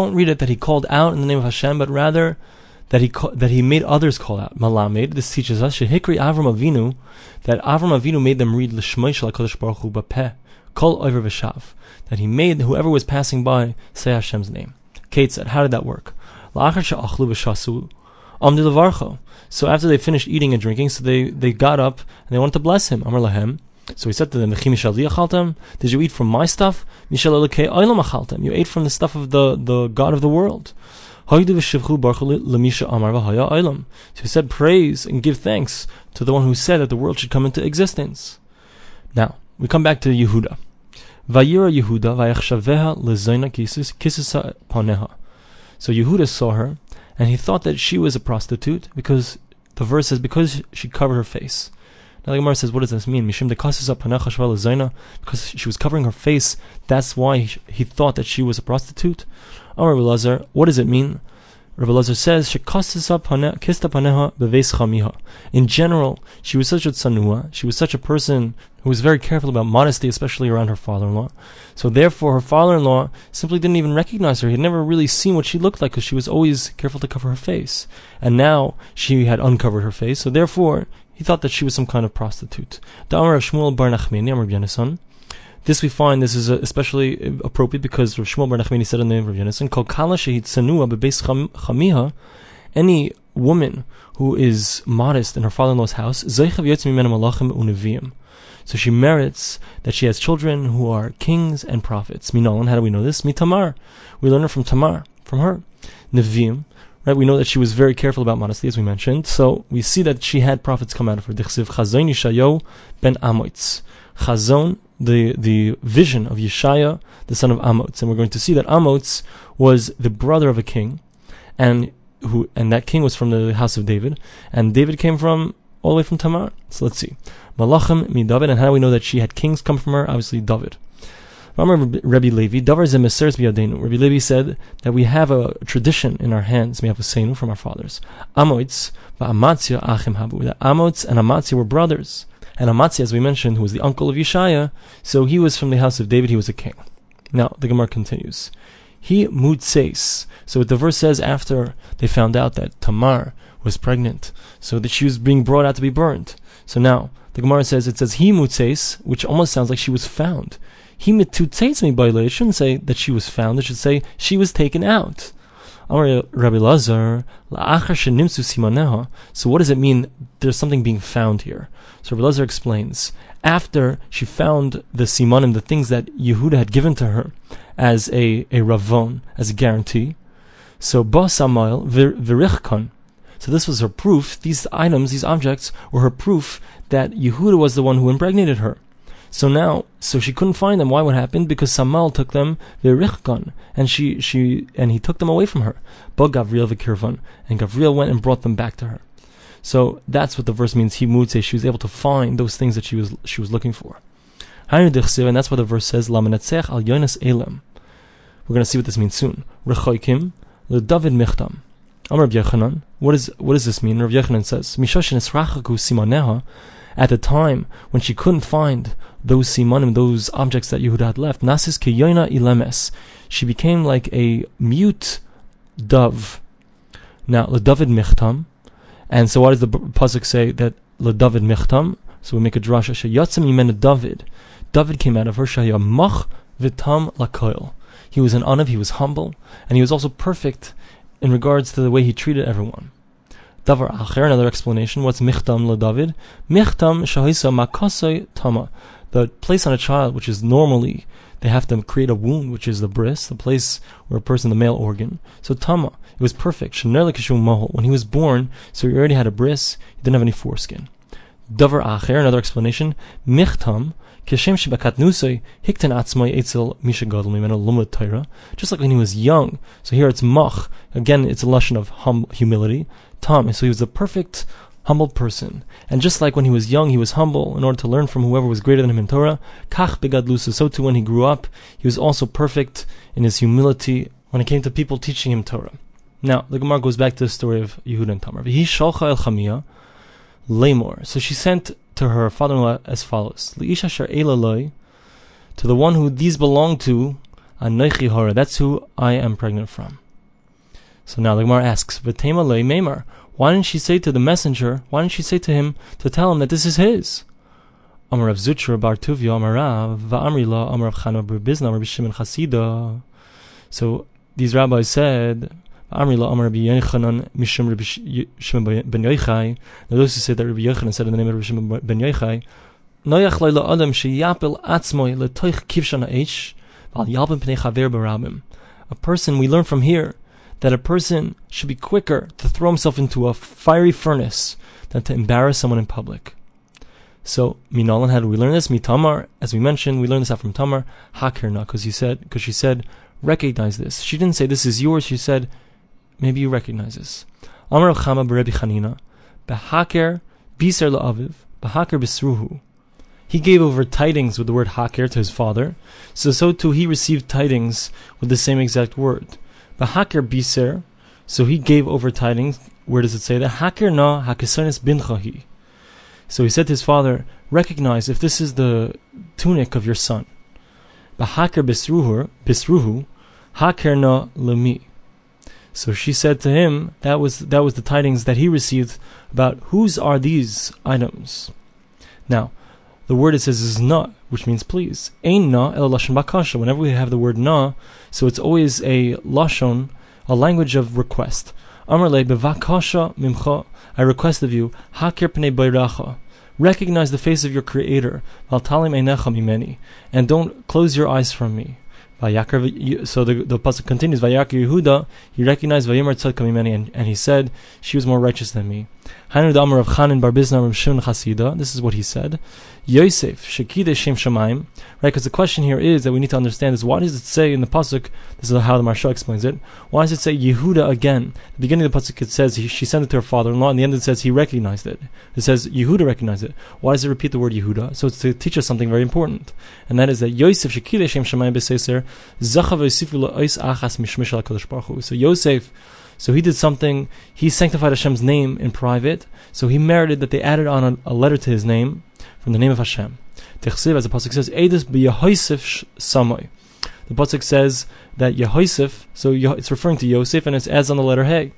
don't read it that he called out in the name of Hashem, but rather that he made others call out. Malamed, this teaches us, Shehikri Avram Avinu, that Avram Avinu made them read L'shmei Shel HaKadosh Baruch Hu Bapeh, Kol Oiver V'Shav, that he made whoever was passing by say Hashem's name. Kate said, how did that work? La'achar she'achlu v'shasu amdu levarcho. So after they finished eating and drinking, so they got up and they wanted to bless him. Amar lahem. So he said to them, did you eat from my stuff? You ate from the stuff of the God of the world. So he said, praise and give thanks to the one who said that the world should come into existence. Now, we come back to Yehuda. So Yehuda saw her, and he thought that she was a prostitute, because the verse says, because she covered her face. Now the Gemara says, what does this mean? Because she was covering her face, that's why he thought that she was a prostitute. Amar Rabbi Elazar, what does it mean? Rabbi Elazar says, in general, she was such a tsanua, she was such a person who was very careful about modesty, especially around her father-in-law. So therefore, her father-in-law simply didn't even recognize her. He had never really seen what she looked like, because she was always careful to cover her face. And now, she had uncovered her face, so therefore, he thought that she was some kind of prostitute. Da'amar Rav Shmuel Bar Nachmini, Amar Rabbi Yannason. This we find, this is especially appropriate because Rav Shmuel Bar Nachmini said in the name of Rav Yechanan, any woman who is modest in her father-in-law's house, so she merits that she has children who are kings and prophets. Minalan, how do we know this? Mitamar. We learn it from Tamar, from her. Neviim. Right, we know that she was very careful about modesty, as we mentioned. So we see that she had prophets come out of her. Dichsiv Chazon Yeshayah ben Amots. Chazon, the vision of Yeshayah, the son of Amots, and we're going to see that Amots was the brother of a king, and that king was from the house of David, and David came from all the way from Tamar. So let's see, Malachim mi David, and how do we know that she had kings come from her? Obviously, David. Rabbi Levi, Rabbi Levi said that we have a tradition in our hands, we have a seinu from our fathers. Amots, va'Amazia achim habu, that Amots and Amazia were brothers. And Amazia, as we mentioned, who was the uncle of Yeshayah, so he was from the house of David, he was a king. Now, the Gemara continues. He mutseis. So what the verse says after they found out that Tamar was pregnant, so that she was being brought out to be burned. So now, the Gemara says, it says, he mutseis, which almost sounds like she was found. He mitutseis mi baile. It shouldn't say that she was found. It should say she was taken out. Amar Rabbi Elazar, la'achar shenimtzu simaneha. So what does it mean? There's something being found here. So Rabbi Elazar explains, after she found the simanim, the things that Yehuda had given to her as a ravon, as a guarantee. So basamayil v'richkan. So this was her proof. These items, these objects, were her proof that Yehuda was the one who impregnated her. So now, she couldn't find them. Why? What happened? Because Samal took them, v'richkan, and he took them away from her. But Gavriel v'kirvan, and Gavriel went and brought them back to her. So that's what the verse means. He would say she was able to find those things that she was looking for. And that's what the verse says. Lamenatzech al yonas elam. We're going to see what this means soon. Rechoikim leDavid michtam. Amar Rabbi Yochanan. What does this mean? Rav Yechanan says, Mishashin esrachaku simaneha. At the time when she couldn't find those simanim, those objects that Yehuda had left, nasis keyoina ilames, she became like a mute dove. Now, leDavid michtam, and so why does the pasuk say that leDavid michtam? So we make a drasha sheyatzim yimena David. David came out of her shaya mach v'tam lakoil. He was an anav, he was humble, and he was also perfect in regards to the way he treated everyone. Davar acher, another explanation. What's michtam leDavid? Michtam shahisa makasei tama. The place on a child, which is normally they have to create a wound, which is the bris, the place where a person, the male organ. So tama, it was perfect. Shener lekishum mahol. When he was born, so he already had a bris. He didn't have any foreskin. Davar acher, another explanation. Michtam kishem shebakatnusei hikten atzmai etzel mishagadol mimeno lumad Torah. Just like when he was young. So here it's mach. Again, it's a lashon of humility. Tom, so he was a perfect, humble person. And just like when he was young, he was humble in order to learn from whoever was greater than him in Torah, kach begadlusa, so too when he grew up, he was also perfect in his humility when it came to people teaching him Torah. Now, the Gemara goes back to the story of Yehuda and Tamar. V'hi sholcha el chamia lemor. So she sent to her father-in-law as follows, l'isha sher elaloi, to the one who these belong to, Anoichi hora, that's who I am pregnant from. So now the Gemara asks, V'tema lei meimar, why didn't she say to the messenger, why didn't she say to him, to tell him that this is his? Amarav Zutra Bar Tuvio Amarav Va'amrila Amarav Chana B'Bizna Rabbi Shimon Chasida. So these rabbis said, Va'amrila Amarav Yochanan Mishum Rabbi Shimon ben Yochai. Now those who say that Rabbi Yochanan said in the name of Rabbi Shimon ben Yochai, Noyach Leila Adam Sheyapil Atzmoy Letoich Kivshan Asean Val Yalpin Pnei Chaver Barabim. A person, we learn from here, that a person should be quicker to throw himself into a fiery furnace than to embarrass someone in public. So, Minolan, how do we learn this? Mitamar, as we mentioned, we learned this out from Tamar, Hakirna, because she said, recognize this. She didn't say, this is yours, she said, maybe you recognize this. Amar Chama b'Rabbi Hanina, B'Haker Biser La'aviv, B'Haker Bisruhu. He gave over tidings with the word Haker to his father, so too he received tidings with the same exact word. B'Haker Biser, so he gave over tidings. Where does it say that? Hakirna Hakesonis Binchahi. So he said to his father, recognize if this is the tunic of your son. B'Haker Bisruhu, Hakerna Lemi. So she said to him, that was the tidings that he received about whose are these items. Now, the word it says is na, which means please. Ein na el lashon bakasha. Whenever we have the word na, so it's always a lashon, a language of request. Amarle bevakasha mimcha, I request of you, hakir pnei bayracha, recognize the face of your Creator, valtalim einecha mimeni, and don't close your eyes from me. So the pasuk continues, Vayakar Yehuda, he recognized Vayimer tzedka mimeni, and he said, she was more righteous than me. Hanu d'amar Rav Yechanan bar Bizna Rav Shimon Chasida, this is what he said, Yosef shekide shem shamayim, right, because the question here is, that we need to understand is, why does it say in the pasuk, this is how the Marsha explains it, why does it say Yehuda again? At the beginning of the pasuk it says, she sent it to her father-in-law, and the end it says, he recognized it. It says, Yehuda recognized it. Why does it repeat the word Yehuda? So it's to teach us something very important, and that is that Yosef shekide shem shamayim b'seiser, so Yosef, so he did something, he sanctified Hashem's name in private, so he merited that they added on a letter to his name from the name of Hashem. As the pasuk says, the pasuk says that Yehoisef, so it's referring to Yosef and it adds on the letter Hey.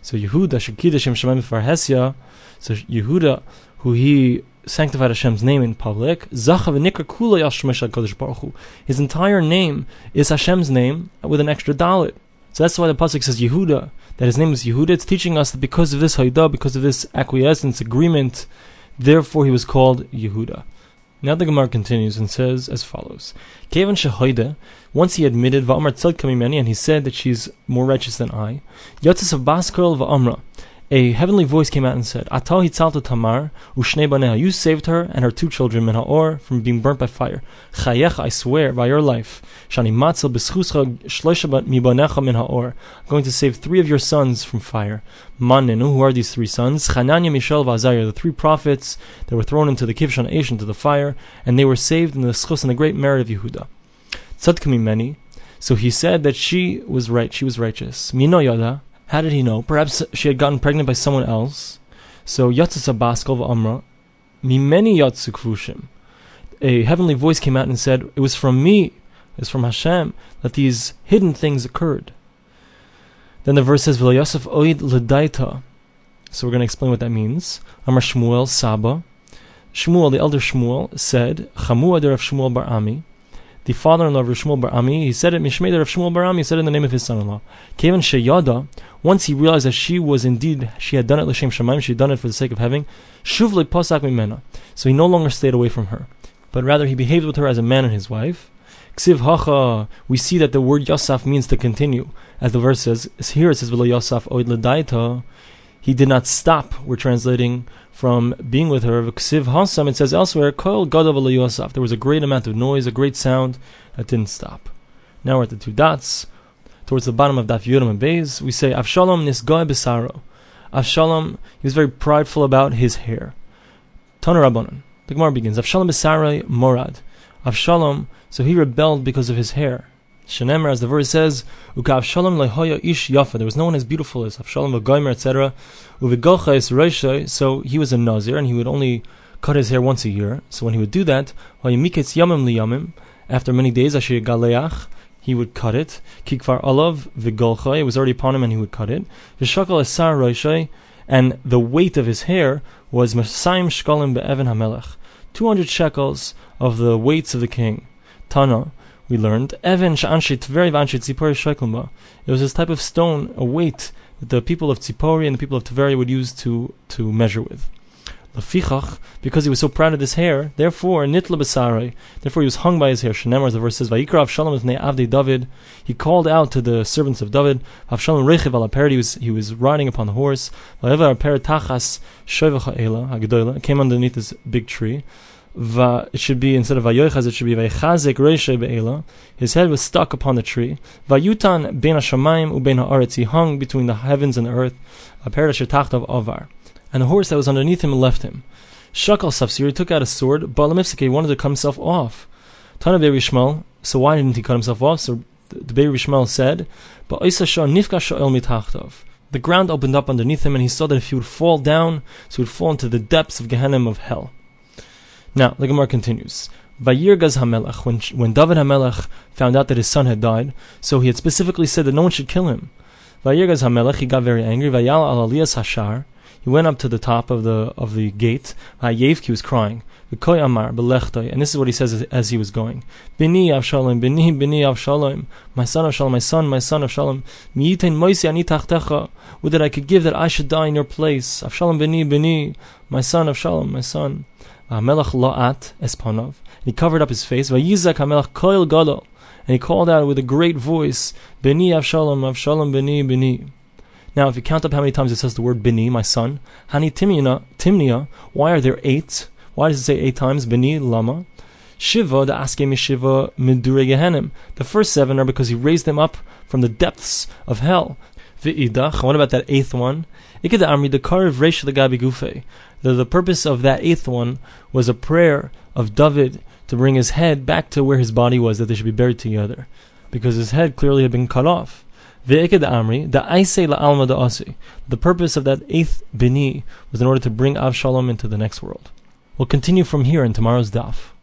So Yehuda, who he sanctified Hashem's name in public, his entire name is Hashem's name with an extra dalit. So that's why the pasuk says Yehuda, that his name is Yehuda. It's teaching us that because of this hayda, because of this acquiescence, agreement, therefore he was called Yehuda. Now the Gemara continues and says as follows: Kevan shehoida, once he admitted va'amar tzedka mimeni, and he said that she's more righteous than I. Yotzes of Baskel va'amra, a heavenly voice came out and said, Atah hitzalta Tamar u'shnei baneha, you saved her and her two children min ha'or, from being burnt by fire. Chayecha, I swear by your life, shani matzel b'schuscha shloisha mibanecha min ha'or, I'm going to save three of your sons from fire. Manenu, who are these three sons? Hanania, Mishael, Azariah, the three prophets that were thrown into the Kivshan Asean, into the fire, and they were saved in the schus and the great merit of Yehuda. Tzadka mimeni, so he said that she was right, she was righteous. Mino yada, how did he know? Perhaps she had gotten pregnant by someone else. So, Yatzis Abaskol v'amra, mimeni yatzu kvushim. A heavenly voice came out and said, it was from me, it was from Hashem, that these hidden things occurred. Then the verse says, V'lo Yosef oid l'daita. So we're going to explain what that means. Amar Shmuel Saba. Shmuel, the elder Shmuel, said, Chamua de Rav Shmuel Bar-Ami, the father-in-law of Rav Shmuel Bar-Ami, he said it, Mishmei Rav Shmuel Bar-Ami, he said it in the name of his son-in-law. Kevan sheyada, once he realized that she was indeed, she had done it l'shem shamayim, she had done it for the sake of having, shuv le'posak mimena, so he no longer stayed away from her, but rather he behaved with her as a man and his wife. Ksiv hacha, we see that the word yosaf means to continue, as the verse says, here it says, v'lo yosaf oid l'daita, he did not stop, we're translating from being with her. Ksiv hasam, it says elsewhere, kol gadav v'lo yosaf, there was a great amount of noise, a great sound that didn't stop. Now we're at the two dots. Towards the bottom of Daf Yoram and Beis, we say, Avshalom nisgoi b'saro. Avshalom, he was very prideful about his hair. Tana Rabbanan. The Gemara begins, Avshalom b'sarai morad. Avshalom, so he rebelled because of his hair. Shenemer, as the verse says, Uka Avshalom lehoya ish yafa, there was no one as beautiful as Avshalom, Goymer, etc. Uvigocha is reishay, so he was a Nazir, and he would only cut his hair once a year. So when he would do that, after many days, he would cut it. Kikvar alav v'golchai, it was already upon him and he would cut it. V'shakal asar roshai, and the weight of his hair was masayim shkalim be'evan hamelech, 200 shekels of the weights of the king. Tana, we learned, evan she'anshi Tveri v'anshi Tzipori shekel ba. It was this type of stone, a weight that the people of Tzipori and the people of Tveri would use to measure with. Lafichach, because he was so proud of his hair, therefore nitla b'sarei, therefore he was hung by his hair. Shenemar, as the verse says, Vayikra Avshalom ifnei avdei David. He called out to the servants of David. Avshalom rechiv al ha'peret, he was riding upon the horse. Vayeva ha'peret tachas shovach ha'ela ha'gedola, came underneath this big tree. It should be, instead of Vayochaz, it should be Vaychazek Reishay Be'ela. His head was stuck upon the tree. Vayutan Ben HaShamayim Uben HaAretz, he hung between the heavens and the earth. And the horse that was underneath him left him. Shakal Safsiri took out a sword. Balamifseke wanted to cut himself off. Tana Be'er Yishmael, so why didn't he cut himself off? So the Be'er Yishmael said, the ground opened up underneath him, and he saw that if he would fall down, so he would fall into the depths of Gehenna, of hell. Now, the Gemara continues. Vayirgaz HaMelech, when David HaMelech found out that his son had died, so he had specifically said that no one should kill him. Vayirgaz HaMelech, he got very angry. Vayala al Aliyas Hashar, he went up to the top of the gate. Vayevki, he was crying. V'koy Amar B'lechtoi, and this is what he says as he was going. Bini Avshalom, Bini, Bini Avshalom, my son Avshalom, my son, my son Avshalom. Mi'itein Moisi ani tachtecha, would that I could give that I should die in your place. Avshalom, Bini, Bini, my son Avshalom, my son. HaMelech la'at espanov, he covered up his face. Vayizak HaMelech koil gadol, and he called out with a great voice, Bini Avshalom, Avshalom, Bini, Bini. Now, if you count up how many times it says the word Bini, my son, Hani Timnia, why are there 8? Why does it say 8 times? Bini lama. Shiva da aske mishiva midure gehenim, the first 7 are because he raised them up from the depths of hell. V'idach, what about that 8th one? Ikeda amri dekariv reish legabi gufei. The purpose of that 8th one was a prayer of David to bring his head back to where his body was, that they should be buried together, because his head clearly had been cut off. Ve'ikeda amri da'aisei la'alma da'asi. The purpose of that 8th bini was in order to bring Avshalom into the next world. We'll continue from here in tomorrow's daf.